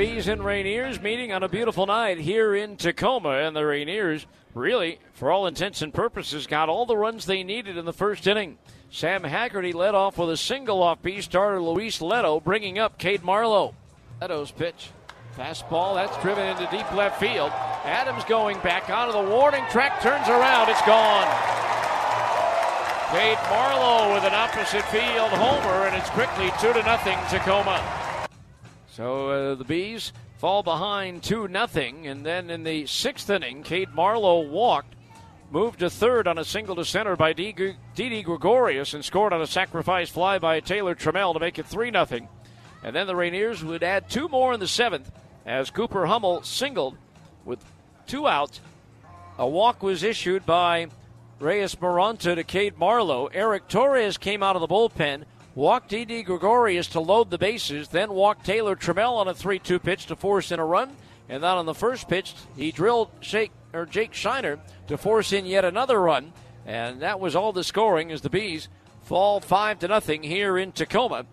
Bees and Rainiers meeting on a beautiful night here in Tacoma, and the Rainiers really, for all intents and purposes, got all the runs they needed in the first inning. Sam Haggerty led off with a single off Bee starter Luis Leto, bringing up Cade Marlowe. Leto's pitch, fastball, that's driven into deep left field. Adams going back onto the warning track, turns around, it's gone. Cade Marlowe with an opposite field homer, and it's quickly 2-0 Tacoma. So the Bees fall behind 2-0, and then in the sixth inning, Cade Marlowe walked, moved to third on a single to center by Didi Gregorius, and scored on a sacrifice fly by Taylor Trammell to make it 3-0. And then the Rainiers would add two more in the seventh as Cooper Hummel singled with two outs. A walk was issued by Reyes Maranta to Cade Marlowe. Eric Torres came out of the bullpen, walked Didi Gregorius to load the bases, then walked Taylor Trammell on a 3-2 pitch to force in a run. And then on the first pitch, he drilled Jake Shiner to force in yet another run, and that was all the scoring as the Bees fall 5-0 here in Tacoma.